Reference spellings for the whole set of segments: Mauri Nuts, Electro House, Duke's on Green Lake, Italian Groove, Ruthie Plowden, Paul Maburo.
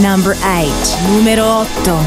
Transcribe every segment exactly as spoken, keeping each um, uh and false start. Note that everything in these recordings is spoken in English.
Number eight, numero otto.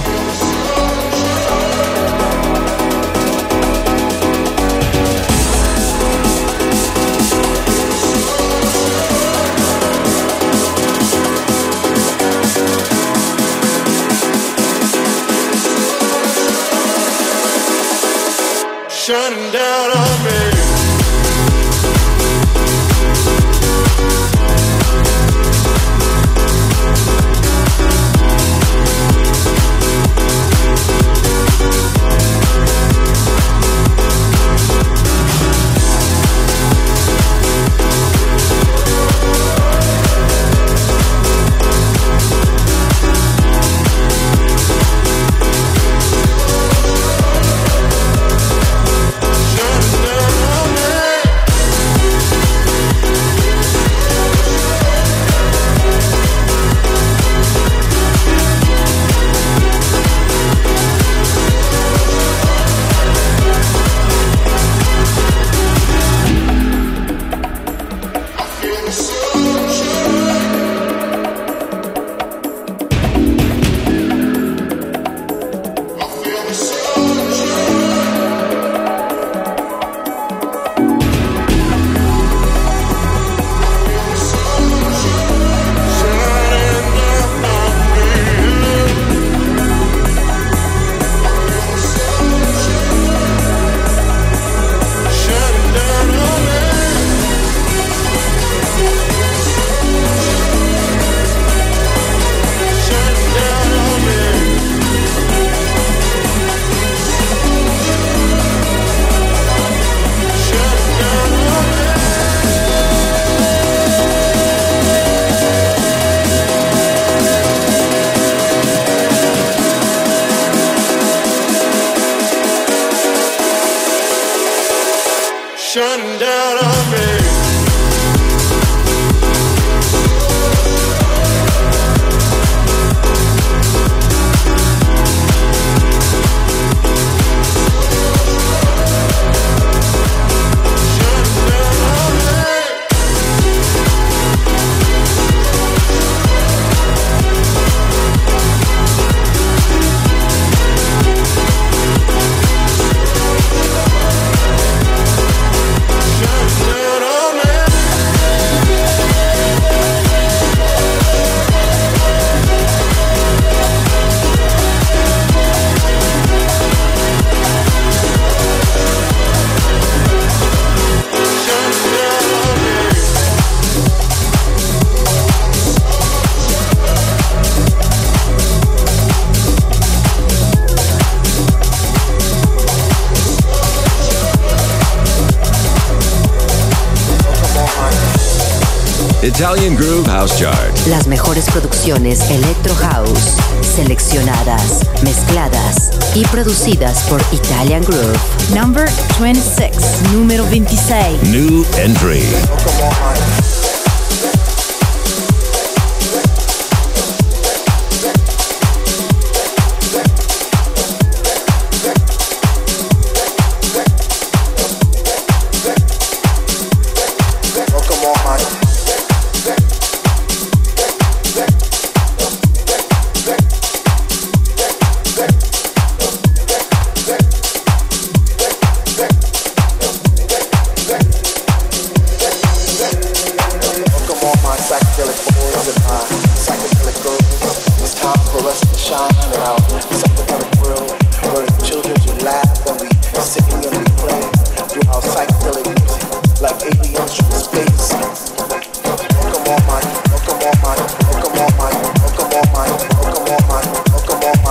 Italian Groove House Chart. Las mejores producciones Electro House, seleccionadas, mezcladas y producidas por Italian Groove. Number twenty-six, número veintiséis. New Entry. Come on,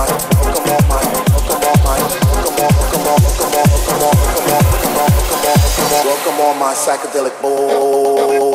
man. psychedelic bowl.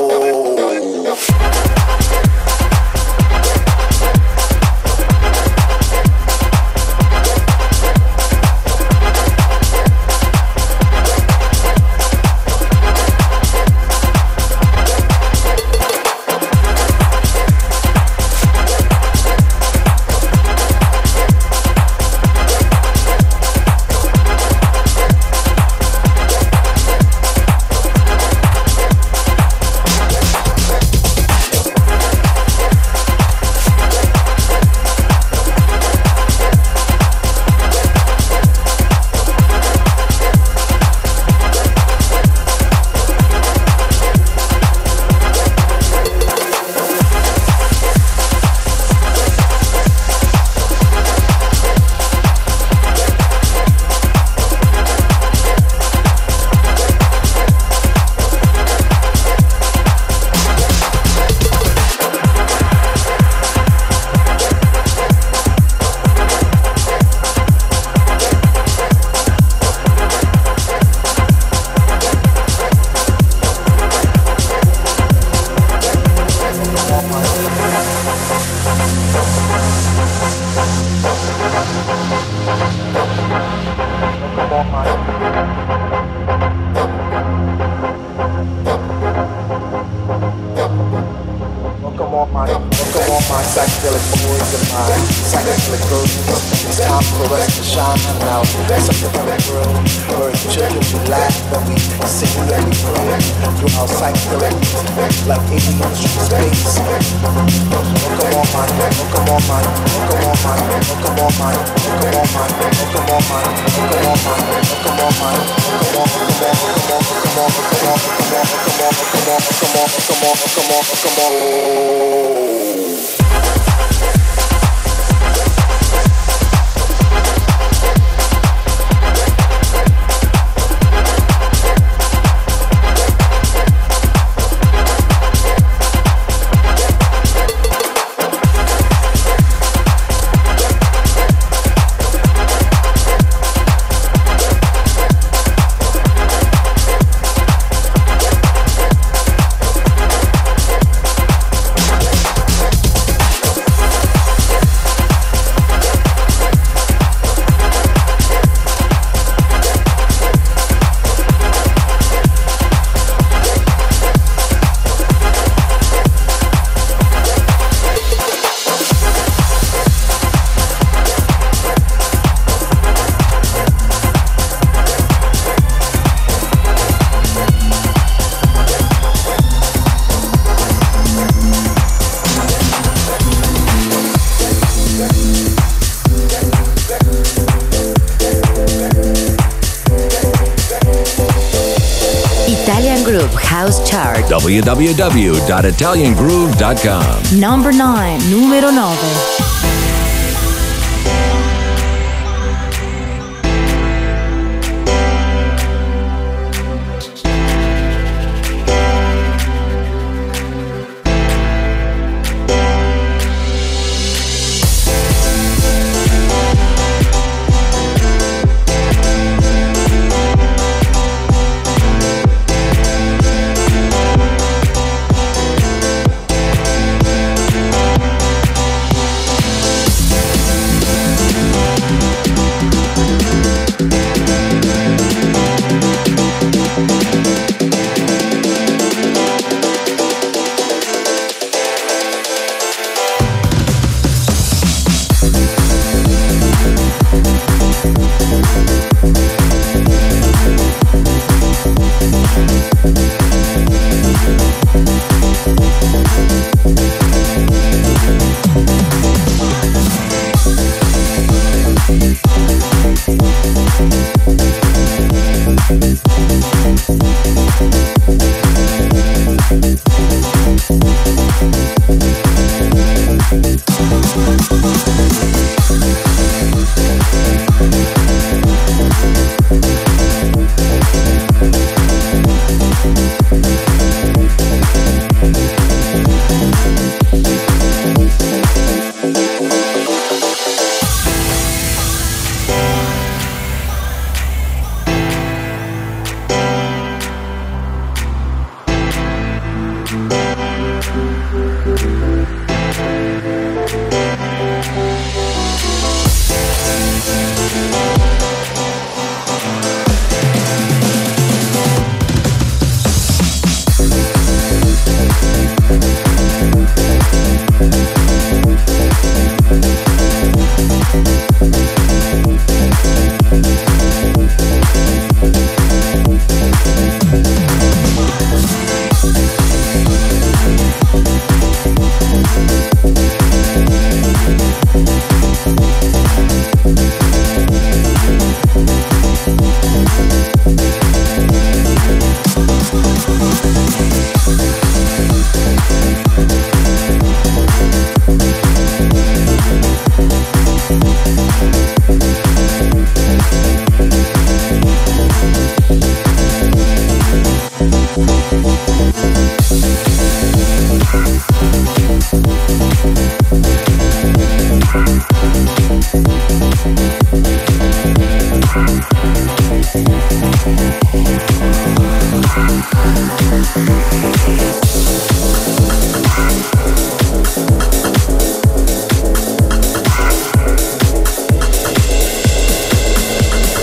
w w w dot italian groove dot com. Number nine, numero nove.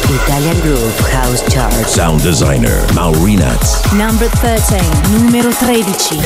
Italian Groove House Chart. Sound designer Mauri Nuts. Number thirteen, numero tredici.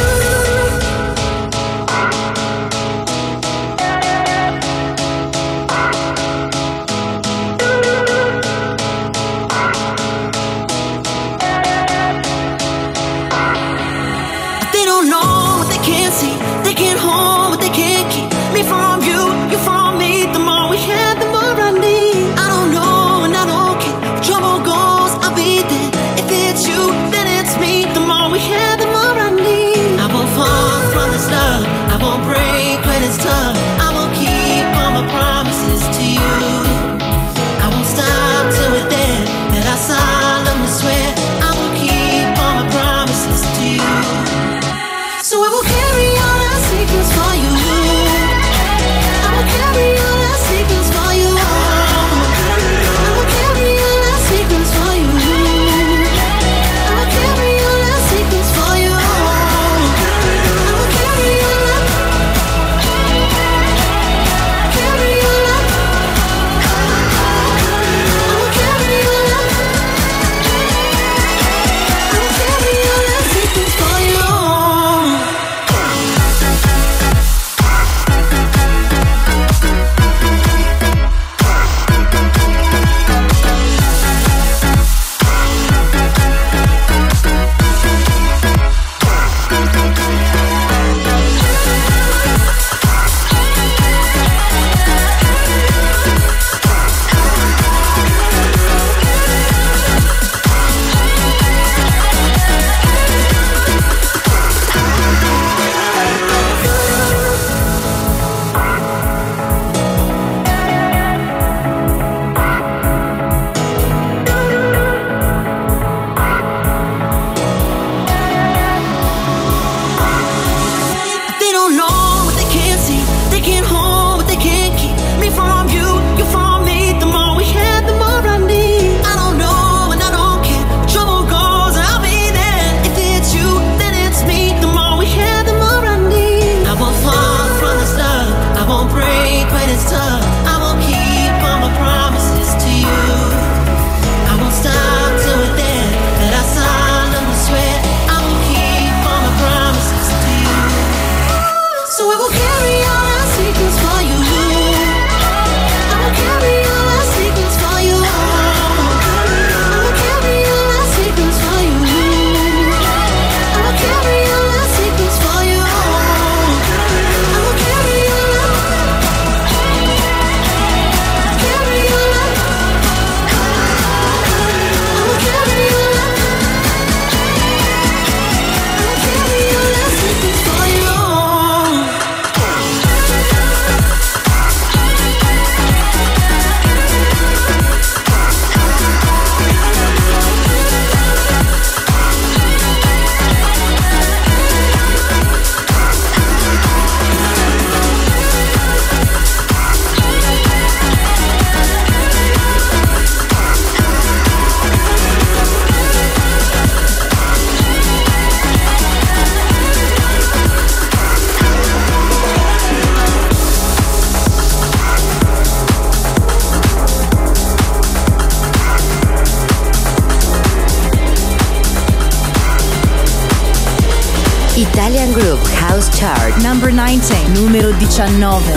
Italian Groove House Chart. Number nineteen, numero diciannove.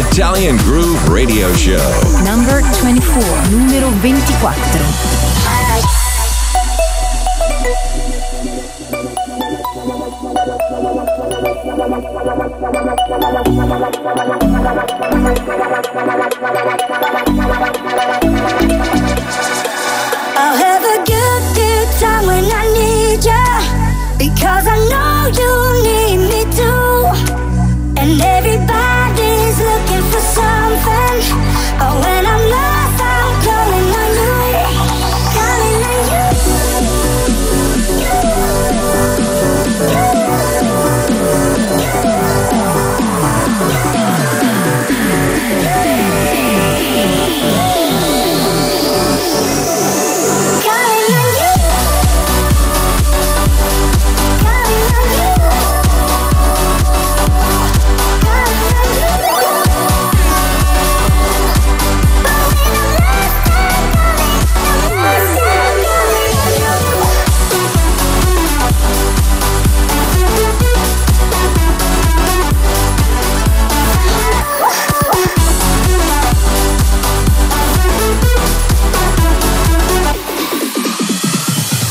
Italian Groove Radio Show. Number twenty-four, numero ventiquattro. I'll have a good, good time when I need ya, because I know you need me too. And everybody's looking for something. Oh, when I'm lost, I'm calling on you, calling on you.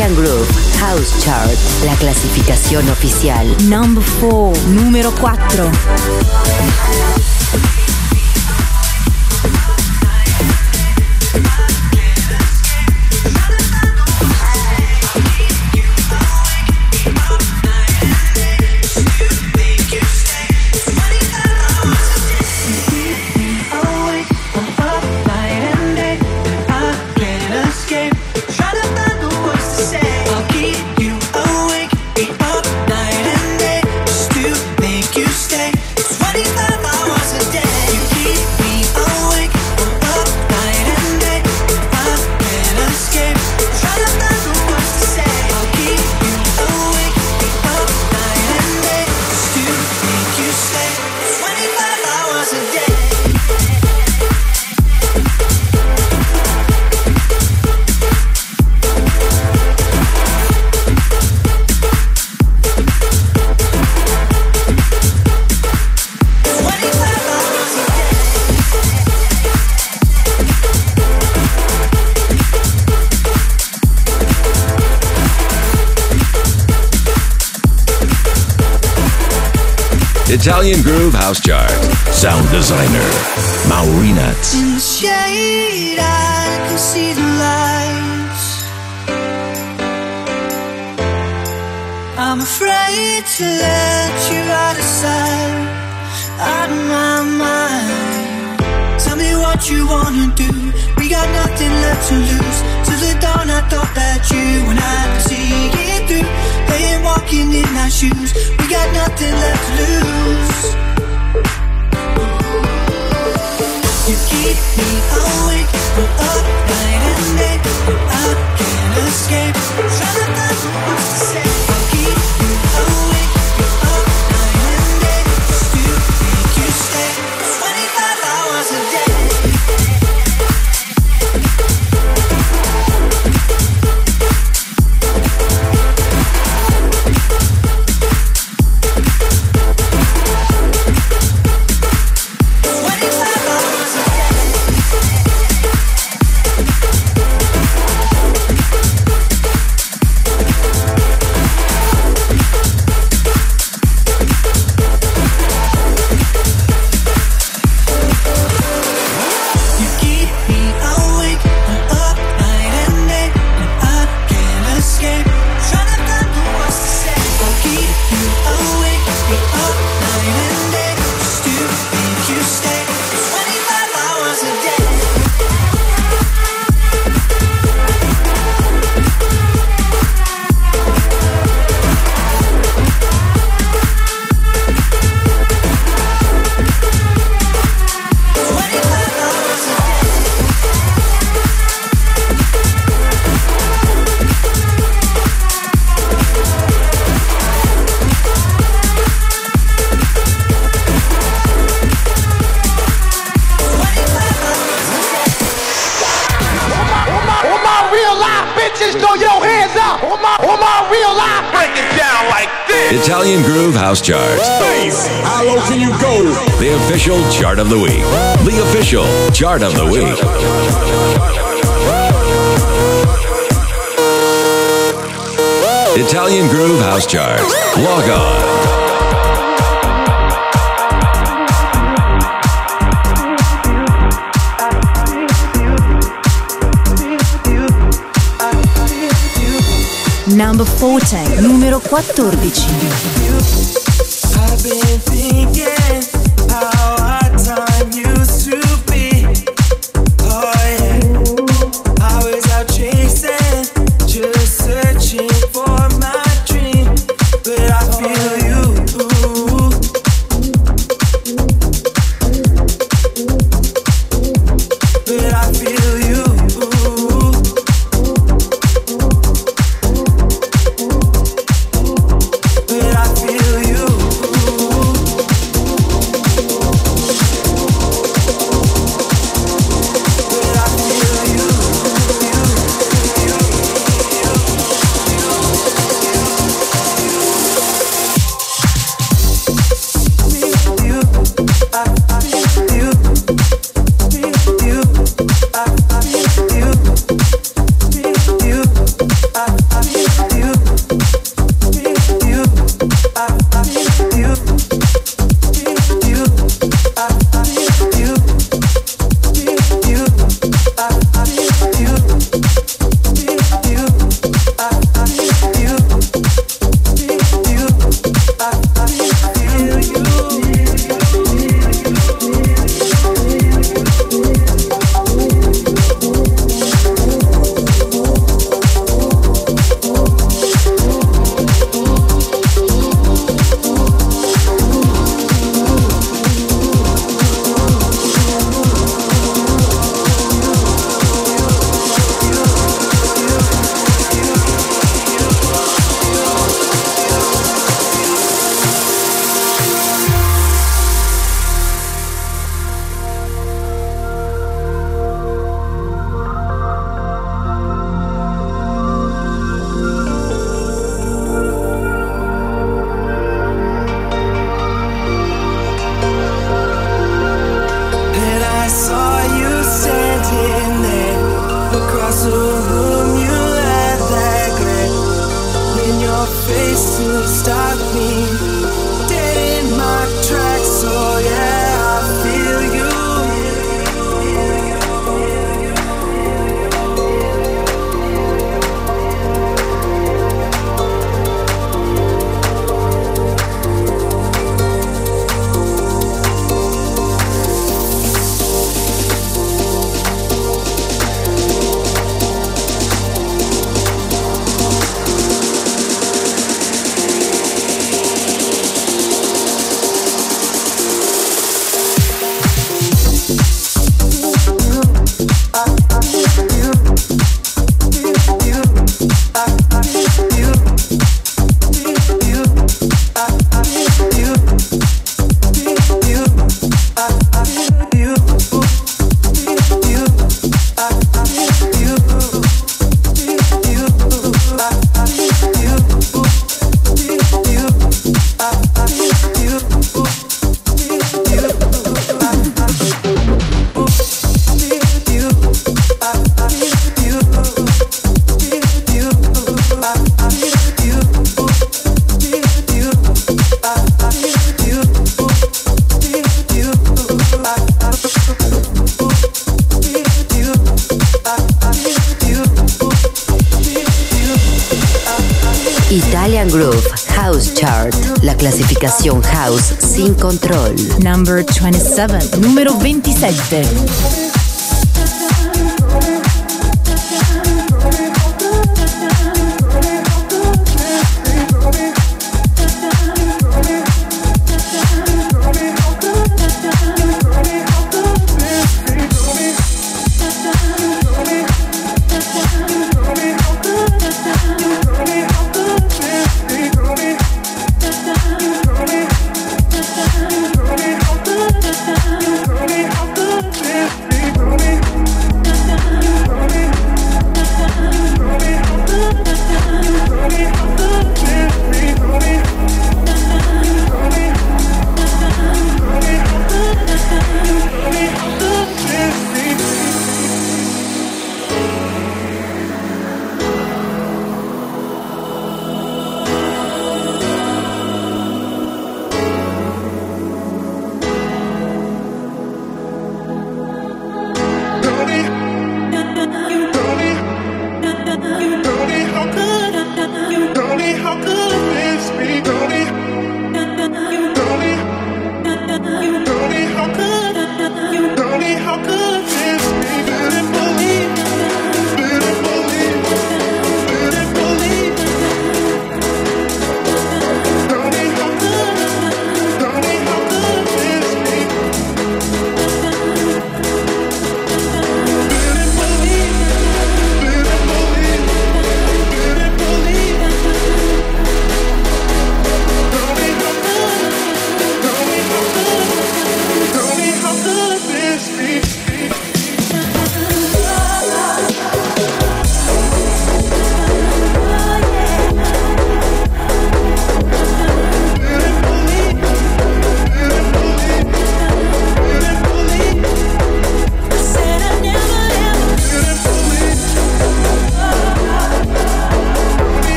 Italian Groove House Chart, la clasificación oficial. Number four, número cuatro. Italian Groove House Chart. Sound designer, Mauri Nuts. In the shade, I can see the lights. I'm afraid to let you out of sight, out of my mind. Tell me what you wanna do. We got nothing left to lose. Till the dawn, I thought that you and I could see it through. Playing walking in my shoes. We got nothing left to lose. You keep me awake, we're up night and day. I can't escape. I'm trying to find some words to say. I'll keep you awake, we're up night and day. Still All my real life breaking down like this. Italian Groove House Charts. Space. How low can you go? The official chart of the week. The official chart of the week. Italian Groove House Charts. Log on. Number fourteen, numero quattordici. Italian Groove House Chart, la clasificación house sin control. Number twenty-seven, número veintisiete.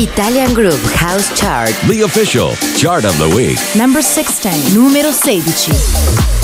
Italian Groove House Chart, the official chart of the week. Number sixteen, numero sedici.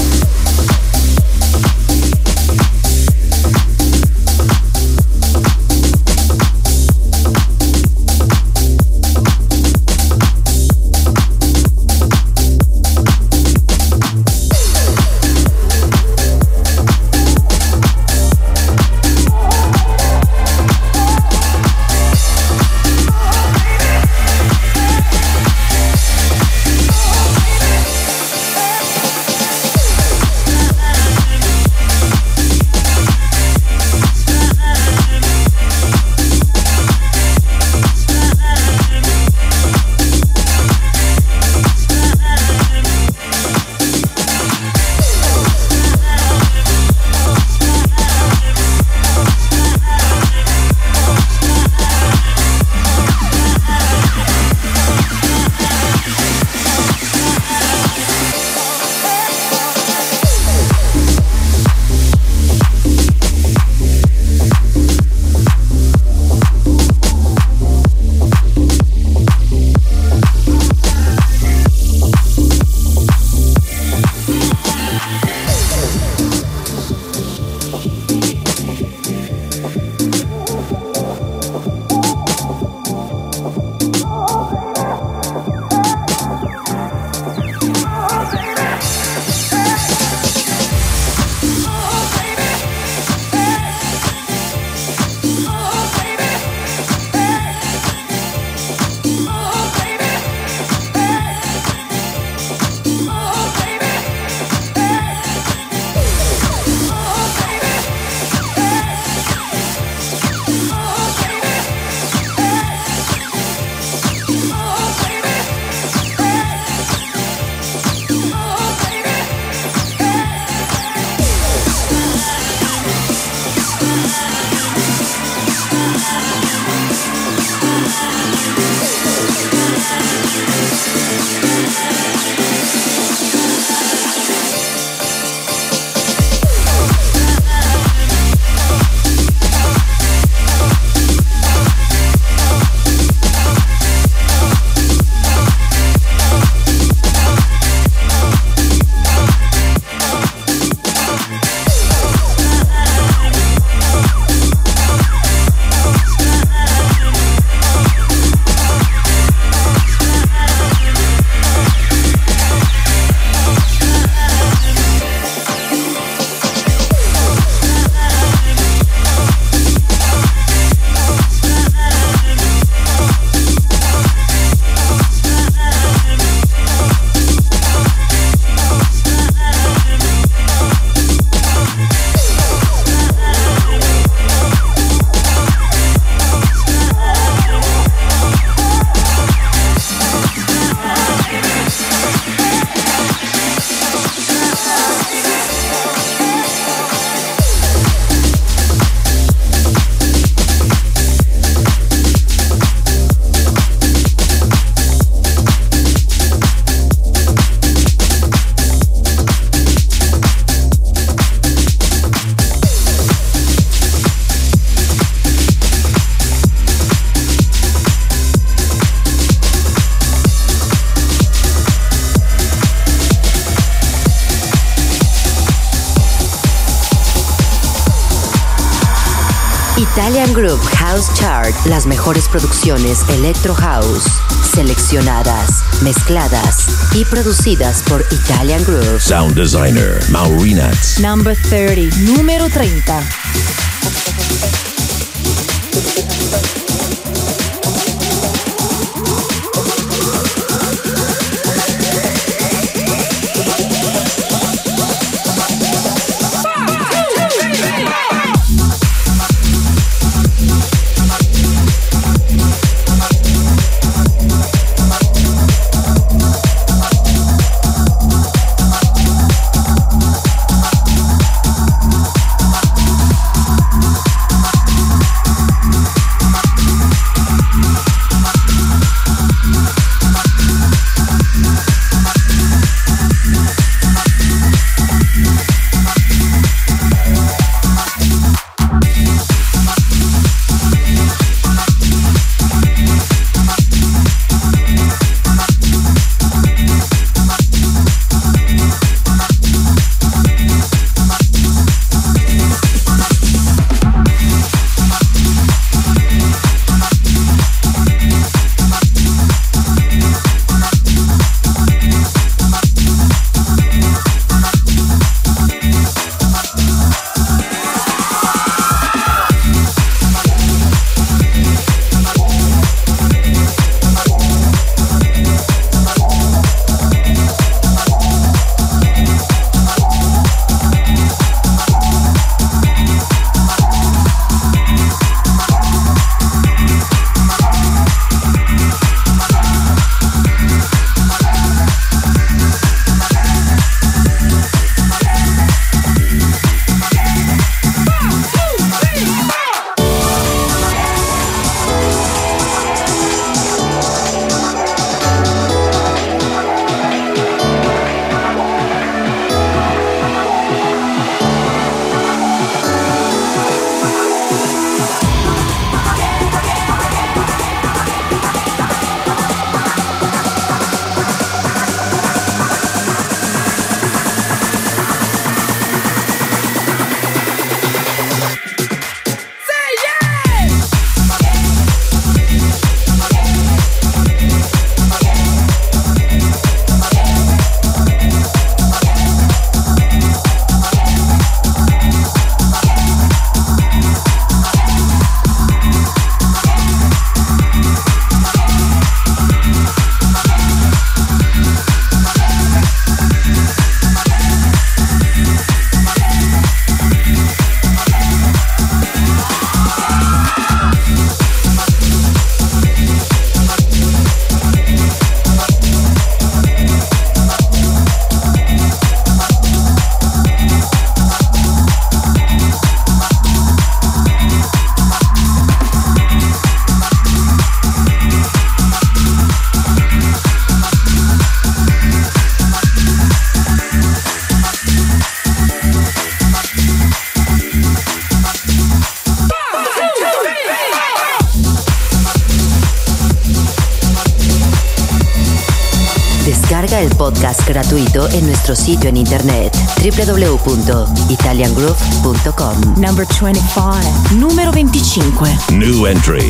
Italian Groove House Chart, las mejores producciones Electro House, seleccionadas, mezcladas y producidas por Italian Groove. Sound designer, Mauri Nuts. Number thirty, número treinta. Descarga el podcast gratuito en nuestro sitio en internet w w w punto italian groove punto com. Number twenty-five. Numero venticinque. New entry.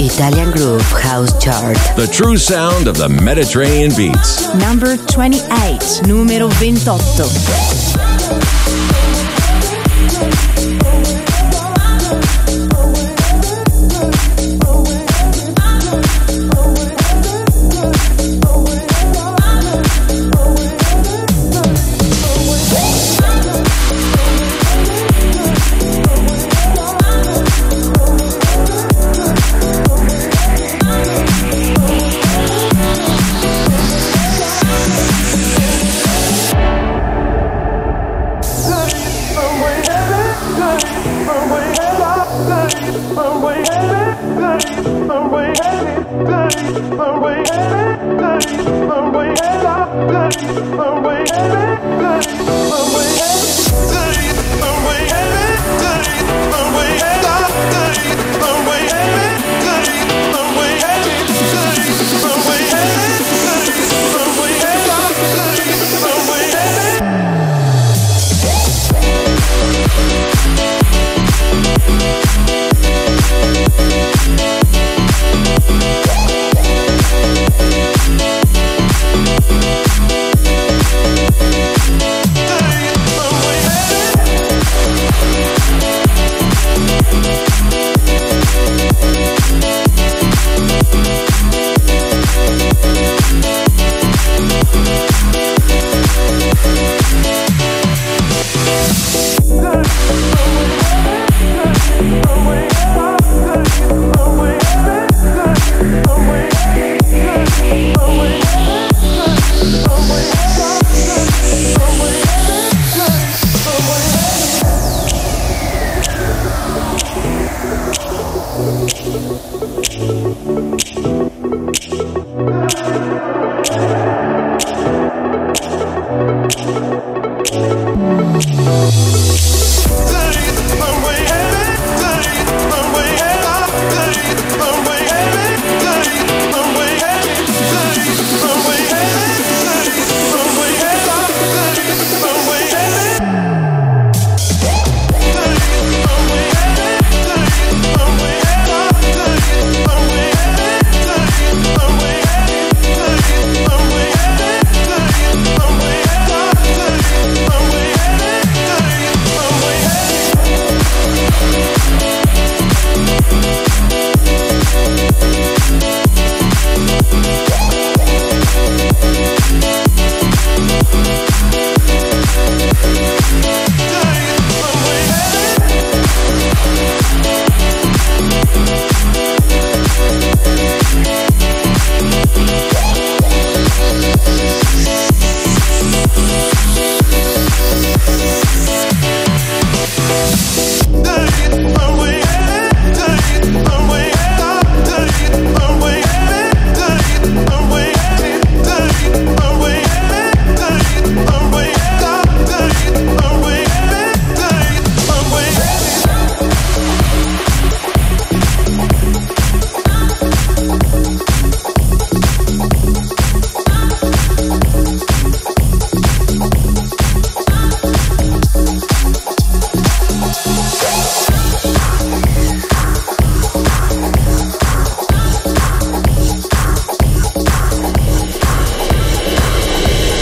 Italian Groove House Chart. The true sound of the Mediterranean beats. Number twenty-eight. Numero ventotto.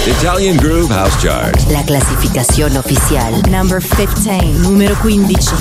Italian Groove House Chart. La clasificación oficial. Number fifteen. Número quindici.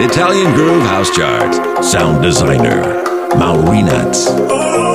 Italian Groove House Chart. Sound designer, Mauri Nuts. Oh,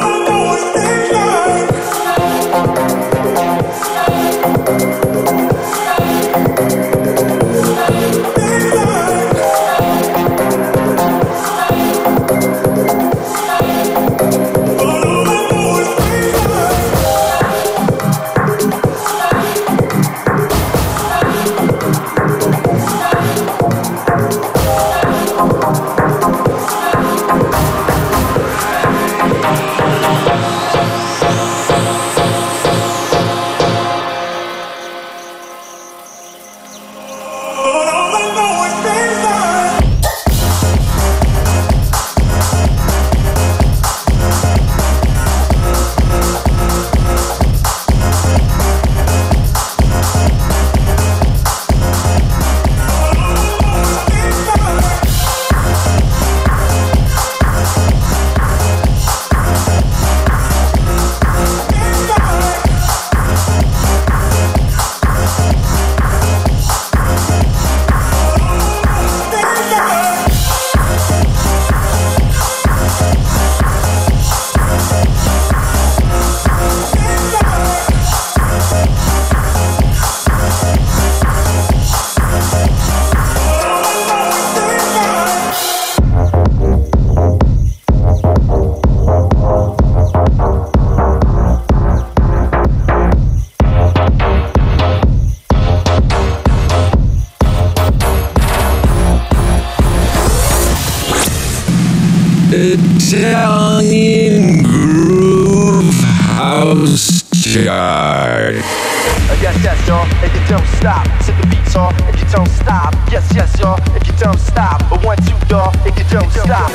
Right. Yes, yes, y'all, if you don't stop, set the beats on, if you don't stop. Yes, yes, y'all, if you don't stop. But one, two, y'all, if you don't stop.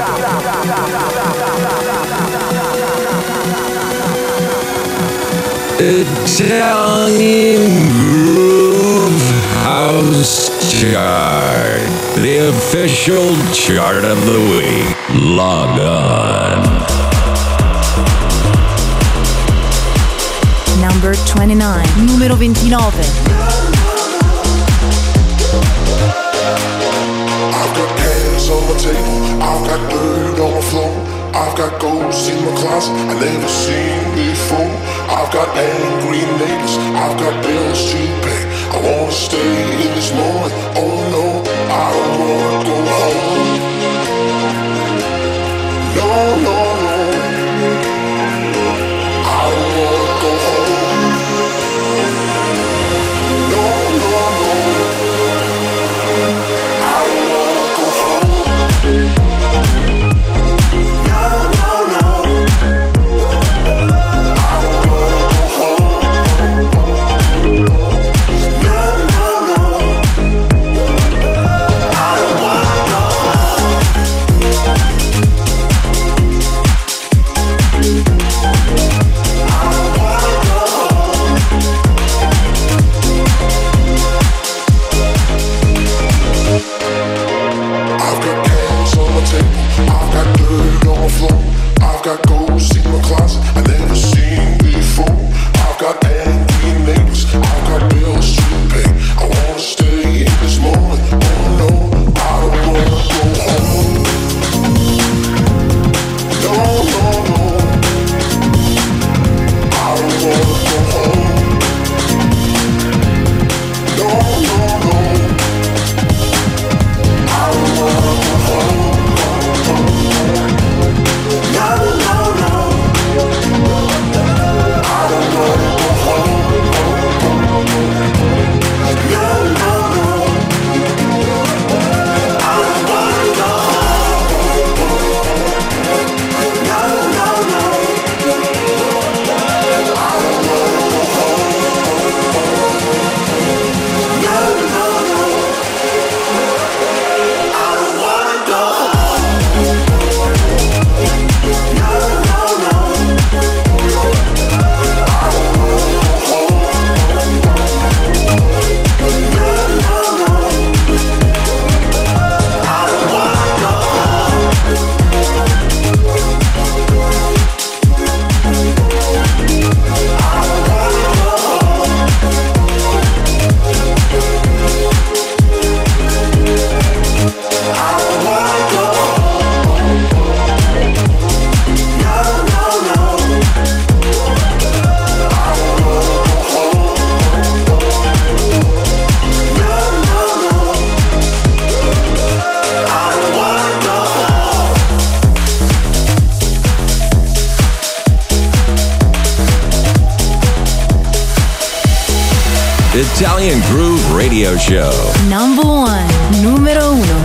Italian Groove House Chart, the official chart of the week. Log on. Number twenty-nine, numero ventinove. I've got cans on my table, I've got dirt on my floor, I've got ghosts in my closet I never seen before. I've got angry neighbors, I've got bills to pay. I wanna stay in this morning, oh no, I don't wanna go home. No, no, no, I don't wanna go home. No, no, no, I don't wanna. No, no, no, I don't wanna go home. No, no, no, I don't wanna go home. I don't wanna go home. I've got I've got dirt on my floor, I've got ghosts in my closet I never seen before. I've got angry neighbors, I've got bills to pay. I wanna stay in this moment, oh no, I don't wanna go home. No, no, no, I don't wanna go home. No, no, no, I don't wanna go home. Italian Groove Radio Show. Number one, numero uno.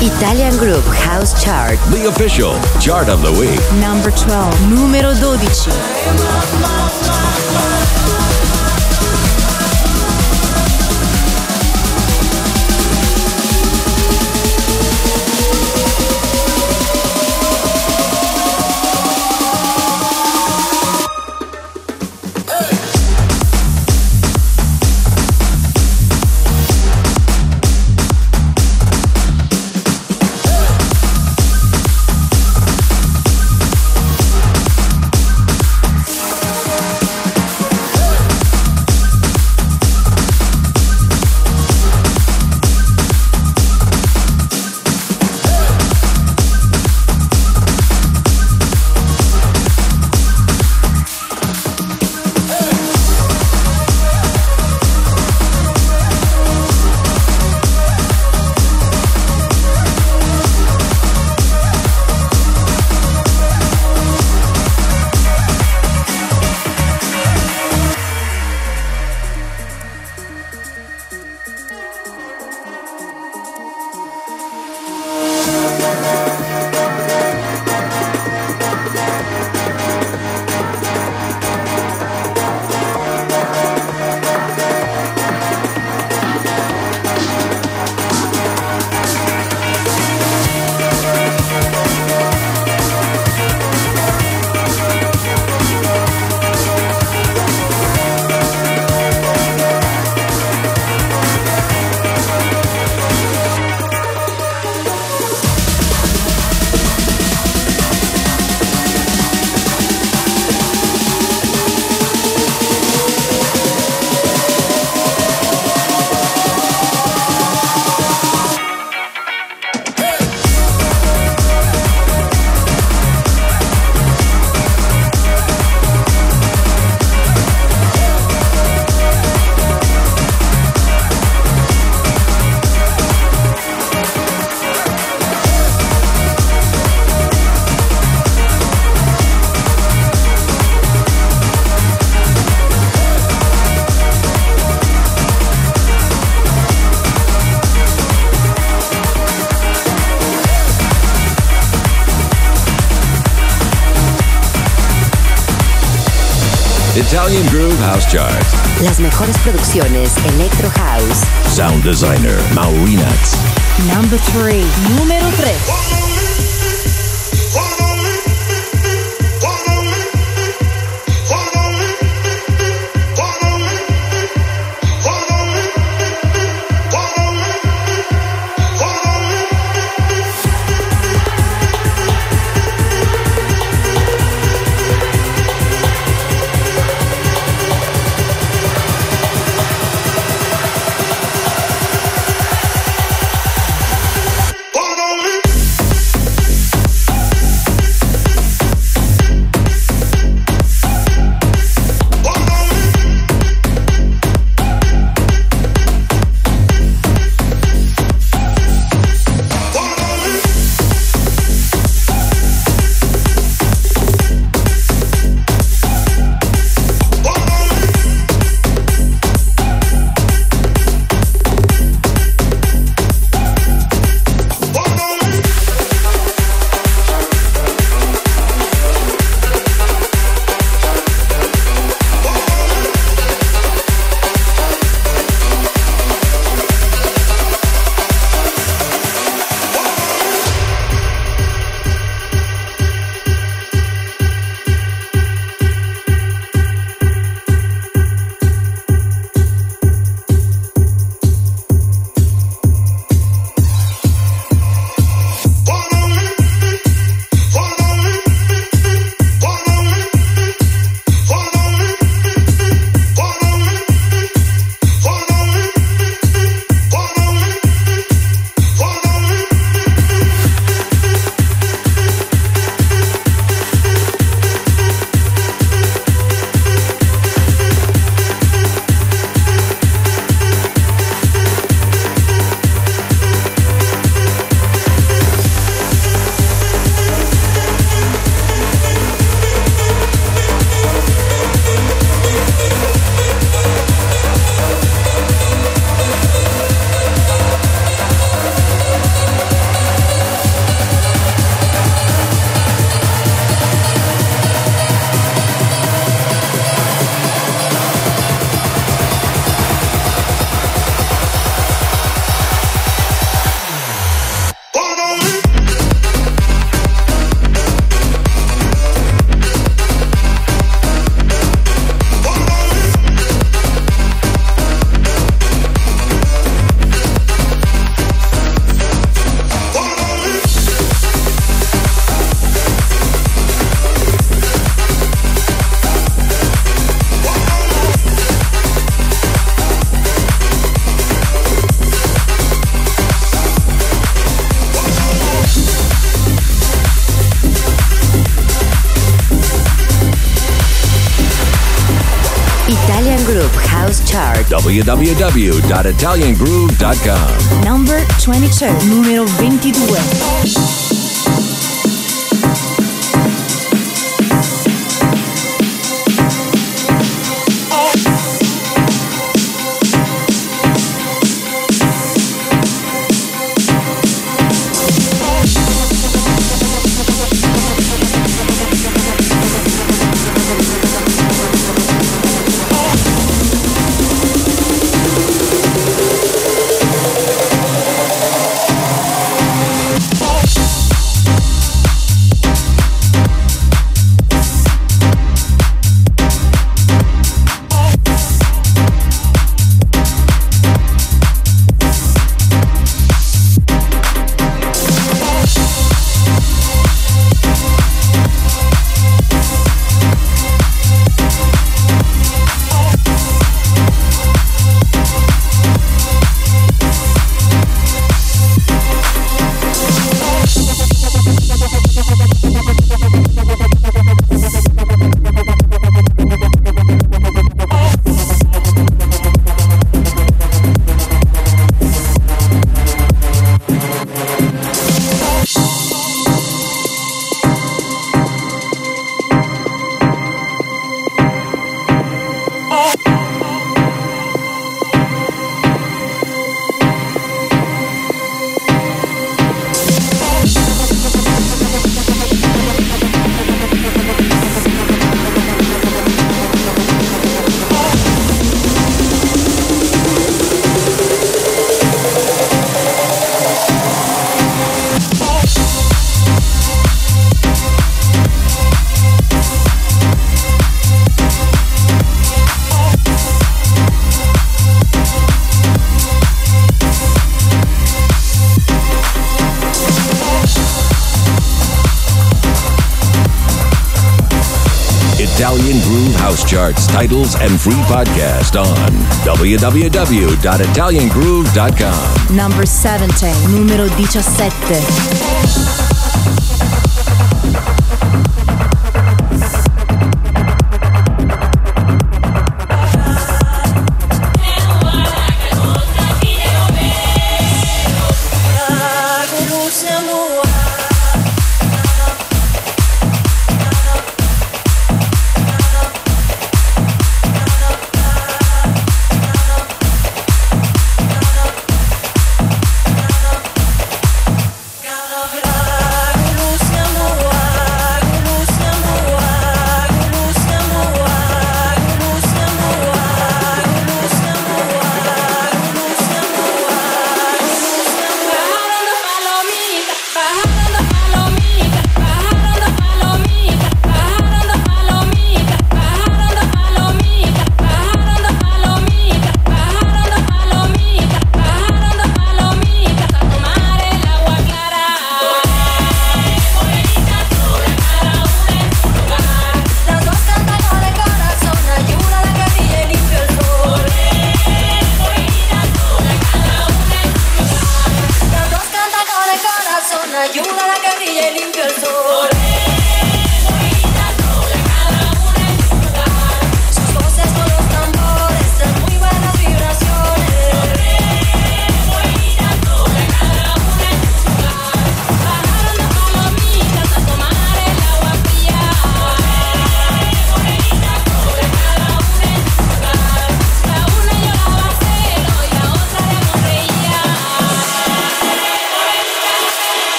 Italian Groove House Chart, the official chart of the week. Number twelve, numero dodici. Italian Groove House Chart. Las mejores producciones Electro House. Sound designer Mauri Nuts. Number three, número tres. card. w w w dot italian groove dot com. Number twenty-two. Numero ventidue. Italian Groove House charts, titles, and free podcast on w w w dot italian groove dot com. Number seventeen, numero diciassette. Siamo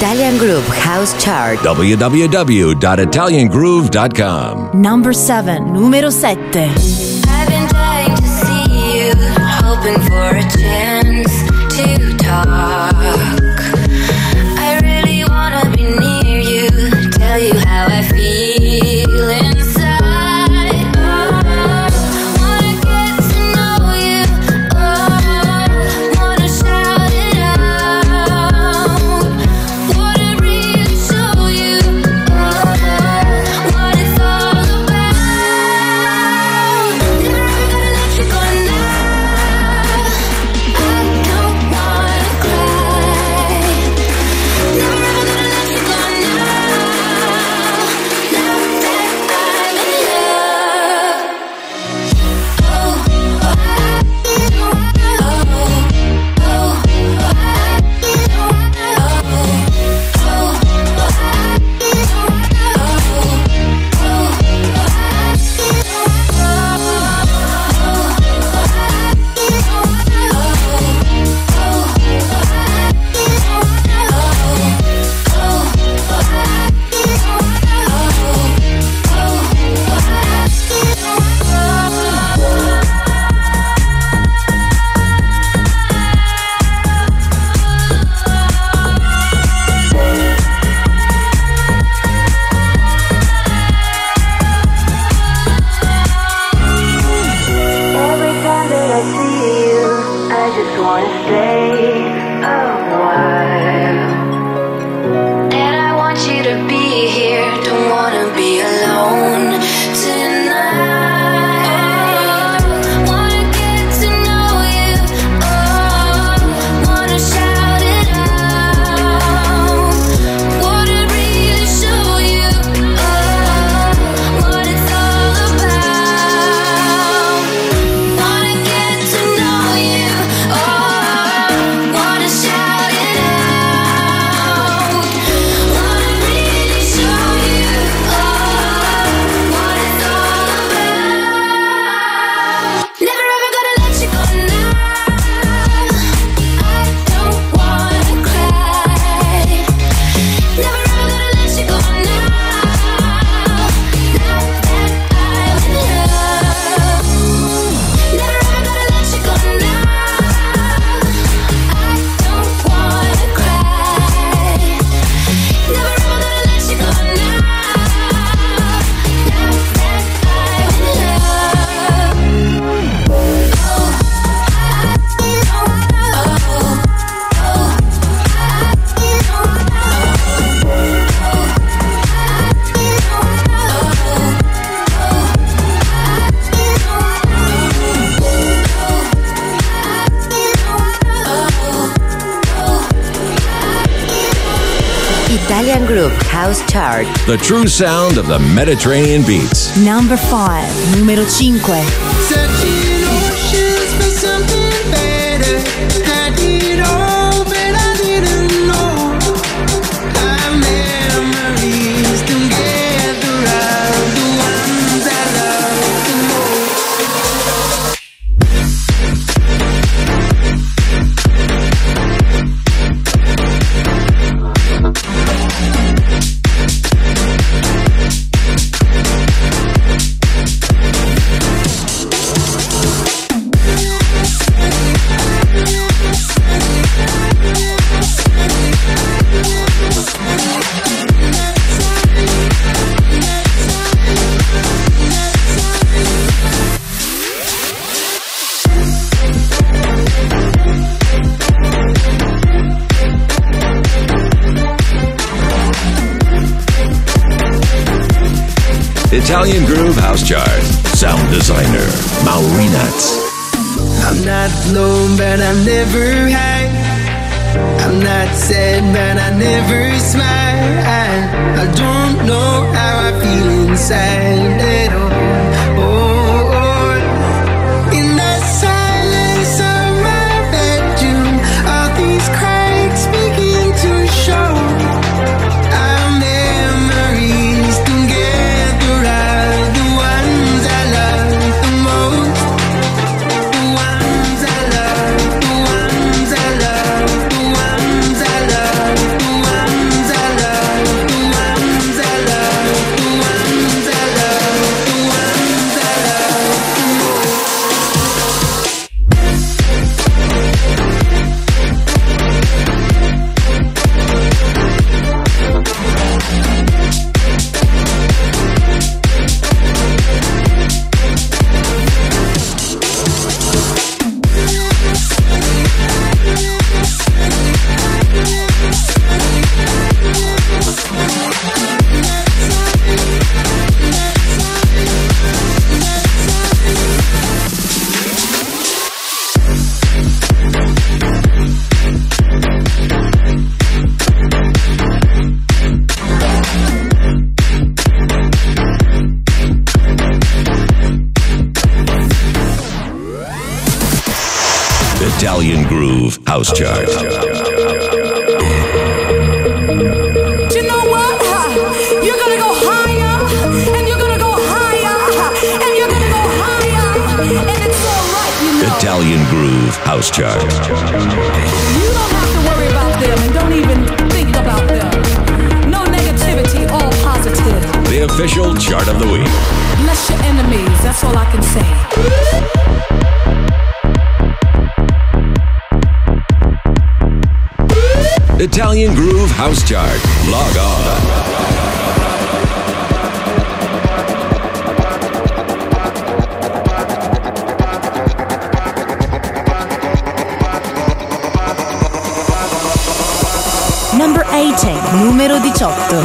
Italian Groove House Chart. w w w dot italian groove dot com. Number seven, numero sette. I've been dying to see you, hoping for a chance to talk. I really wanna be near you, tell you how I feel inside. Italian Groove House Chart. The true sound of the Mediterranean beats. Number five, numero cinque. Italian Groove House Chart. Sound designer, Mauri Nuts. I'm not low, but I'm never high. I'm not sad, but I never smile. I, I don't know how I feel inside at all. Oh. Italian Groove House Chart. You know what? You're gonna go higher, and you're gonna go higher, and you're gonna go higher, and it's alright, you know. Italian Groove House Chart. You don't have to worry about them, and don't even think about them. No negativity, all positive. The official chart of the week. Bless your enemies, that's all I can say. Italian Groove House Chart. Log on. Number eighteen, numero diciotto.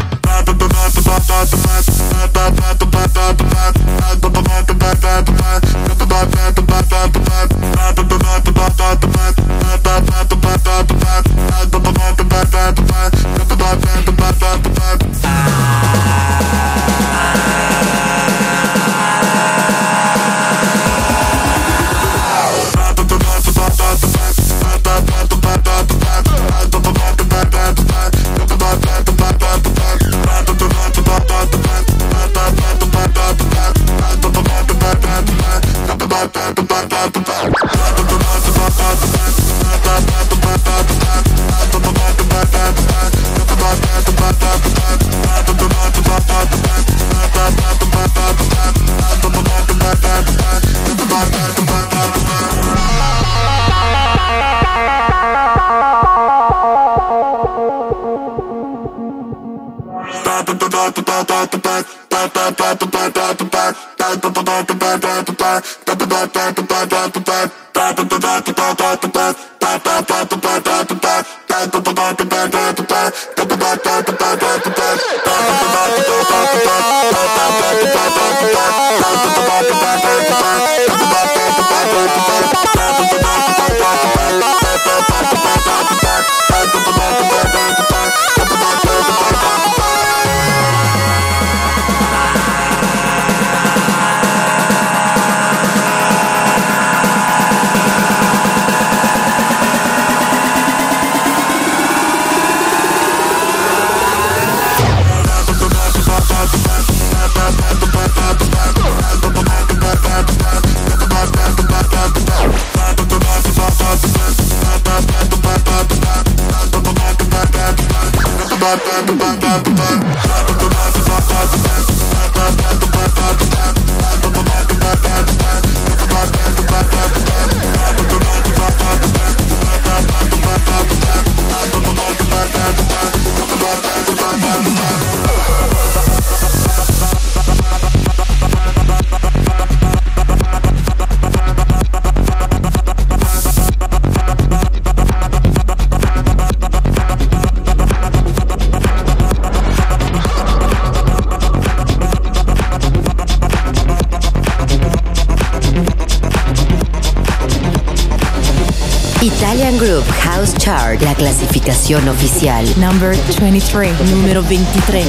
Italian Groove House Chart, la clasificación oficial. Number twenty-three, número veintitrés.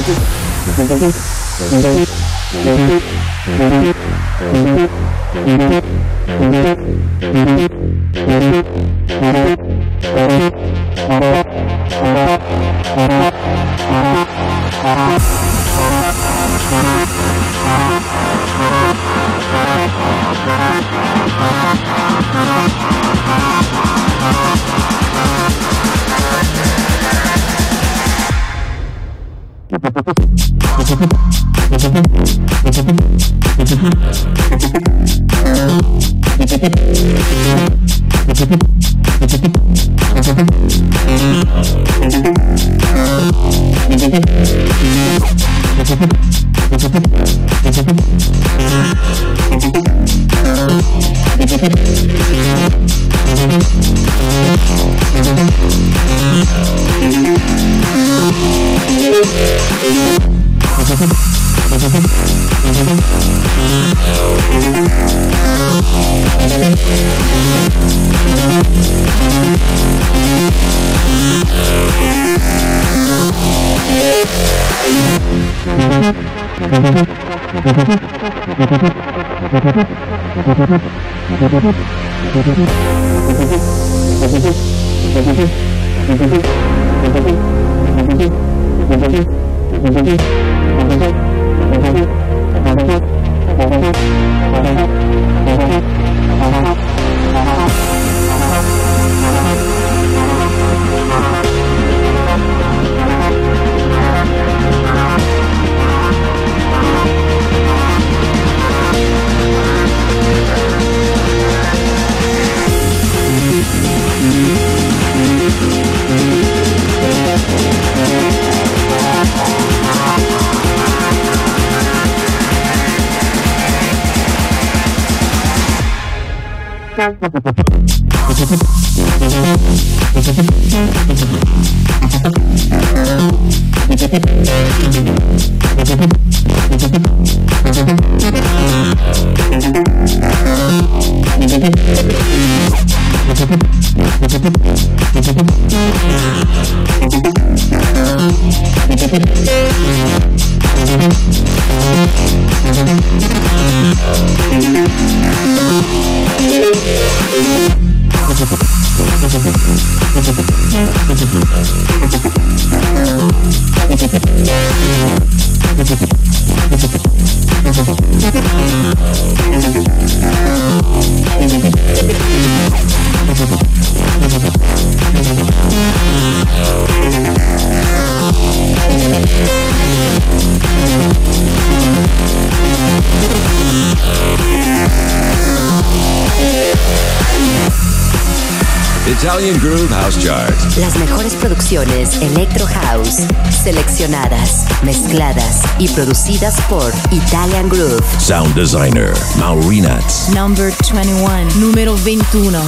Italian Groove House Chart. Las mejores producciones Electro House, seleccionadas, mezcladas y producidas por Italian Groove. Sound Designer, Mauri Nuts. Number twenty-one. Número veintiuno.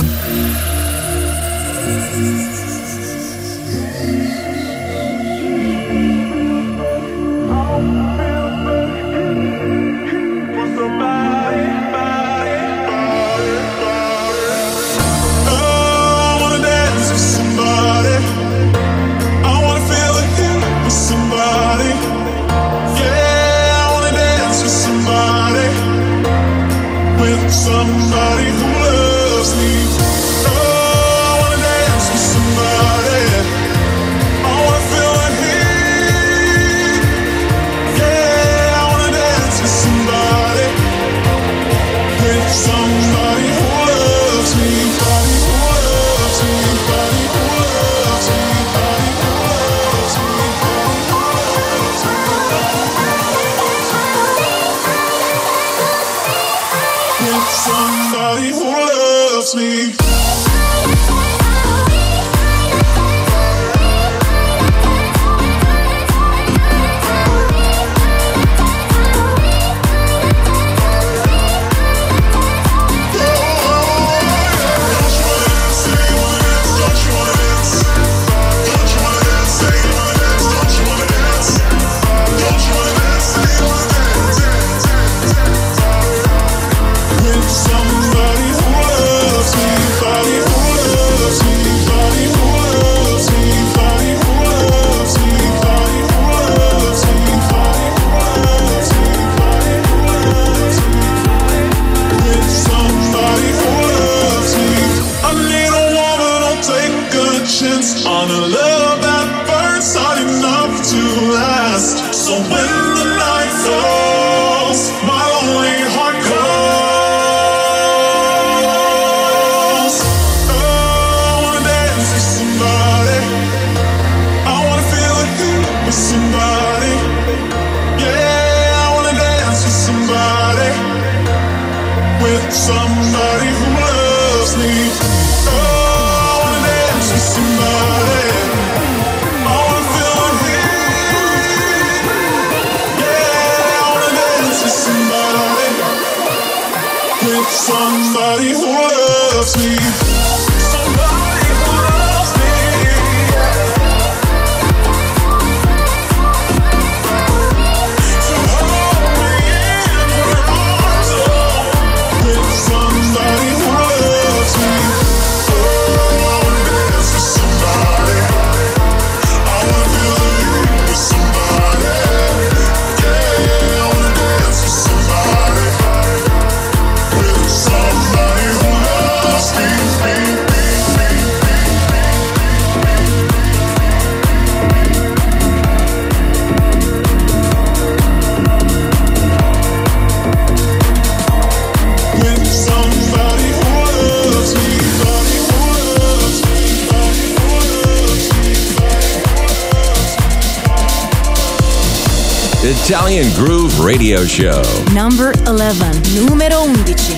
Somebody who loves me. Oh, I wanna dance with somebody. I wanna feel the heat. Yeah, I wanna dance with somebody. With somebody who loves me. Somebody who loves me. Somebody who loves me. Somebody who loves me. Somebody who loves me. Somebody who loves me. somebody who loves me. Oh, I wanna dance with somebody. I wanna feel the heat. Yeah, I wanna dance with somebody, with somebody who loves me. Italian Groove Radio Show. Number eleven, numero undici.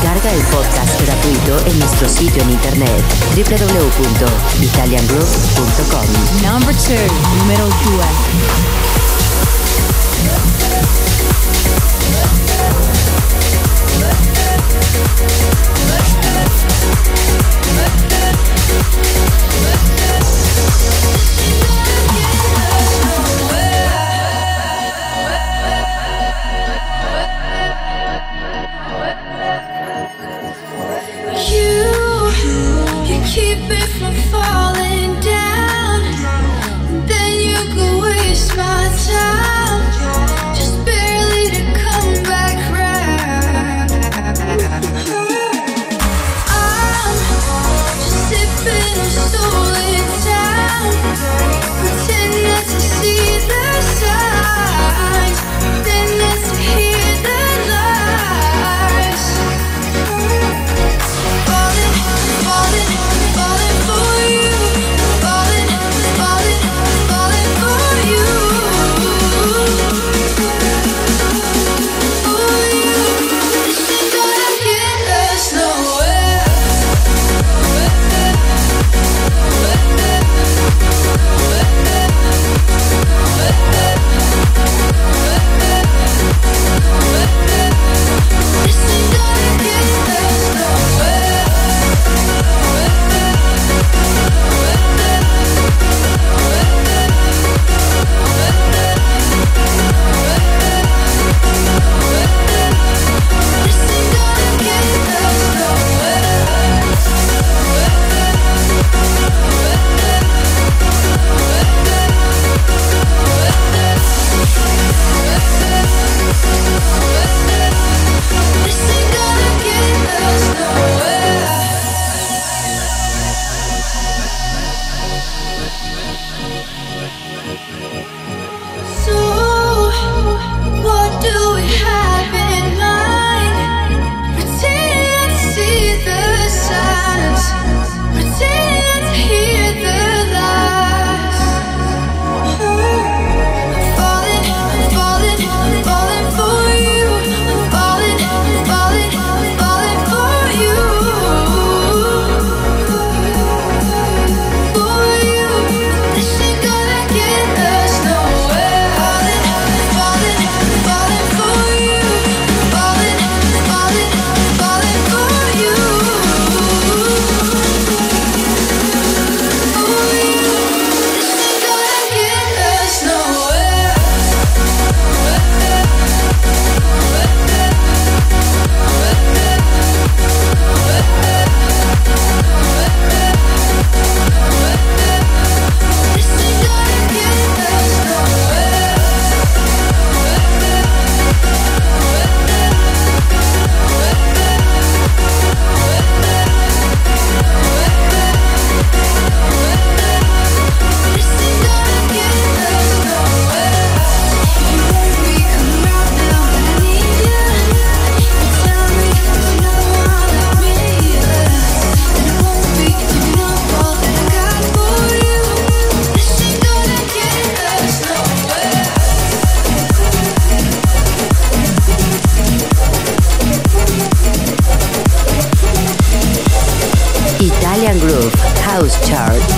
Descarga el podcast gratuito en nuestro sitio en internet w w w punto italian groove punto com. Number two, número due.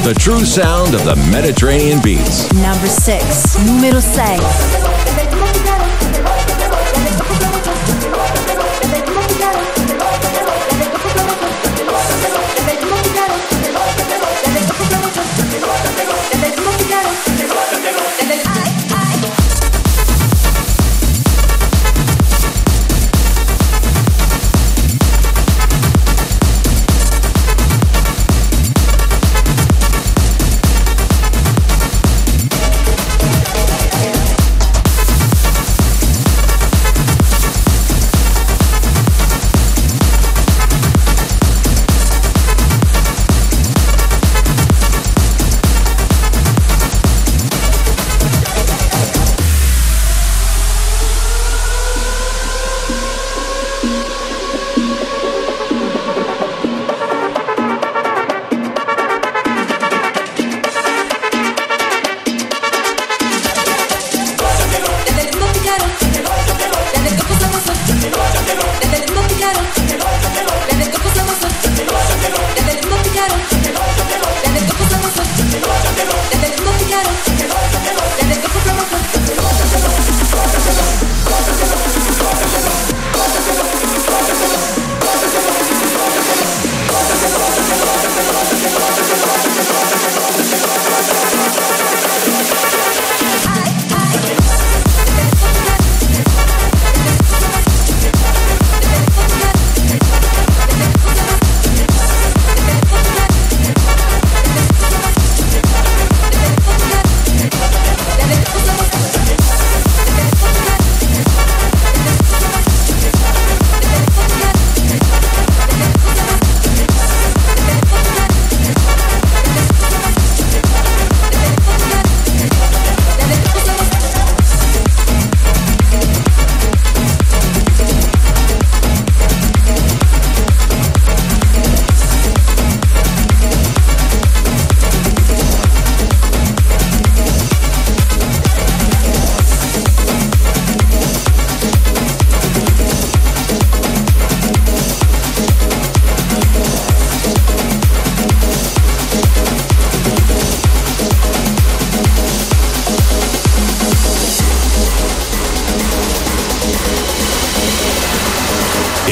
The true sound of the Mediterranean beats. Number six, número seis.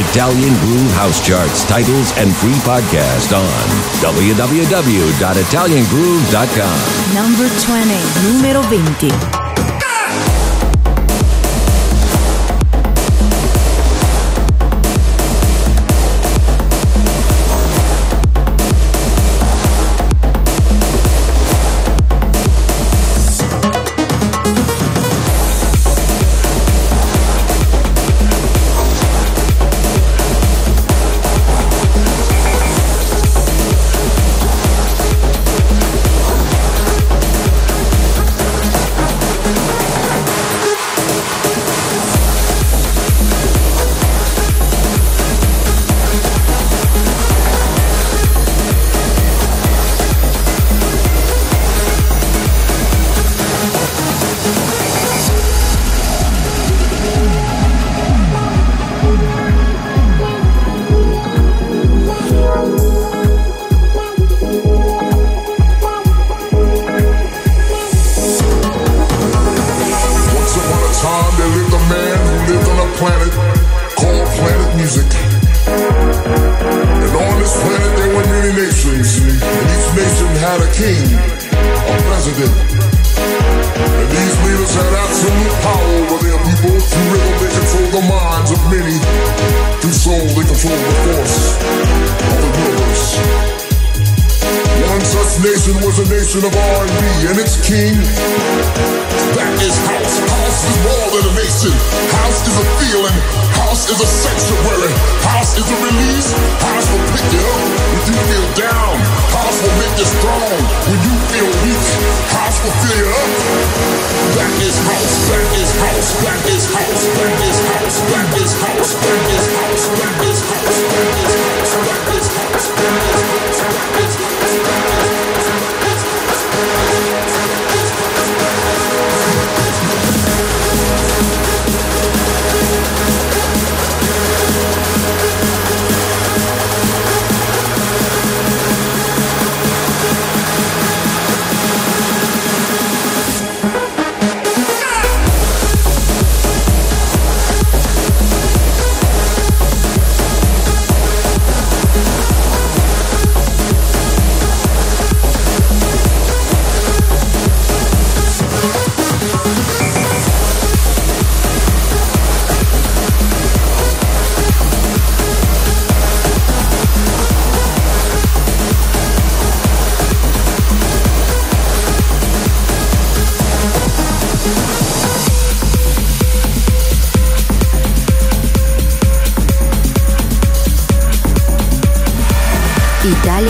Italian Groove House charts, titles, and free podcast on w w w dot italian groove dot com. Number twenty. Numero venti.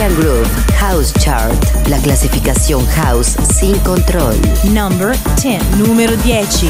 Italian Groove House Chart, la clasificación house sin control. Number dieci. Numero dieci.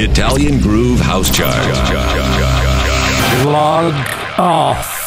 Italian Groove House Chart. Log off.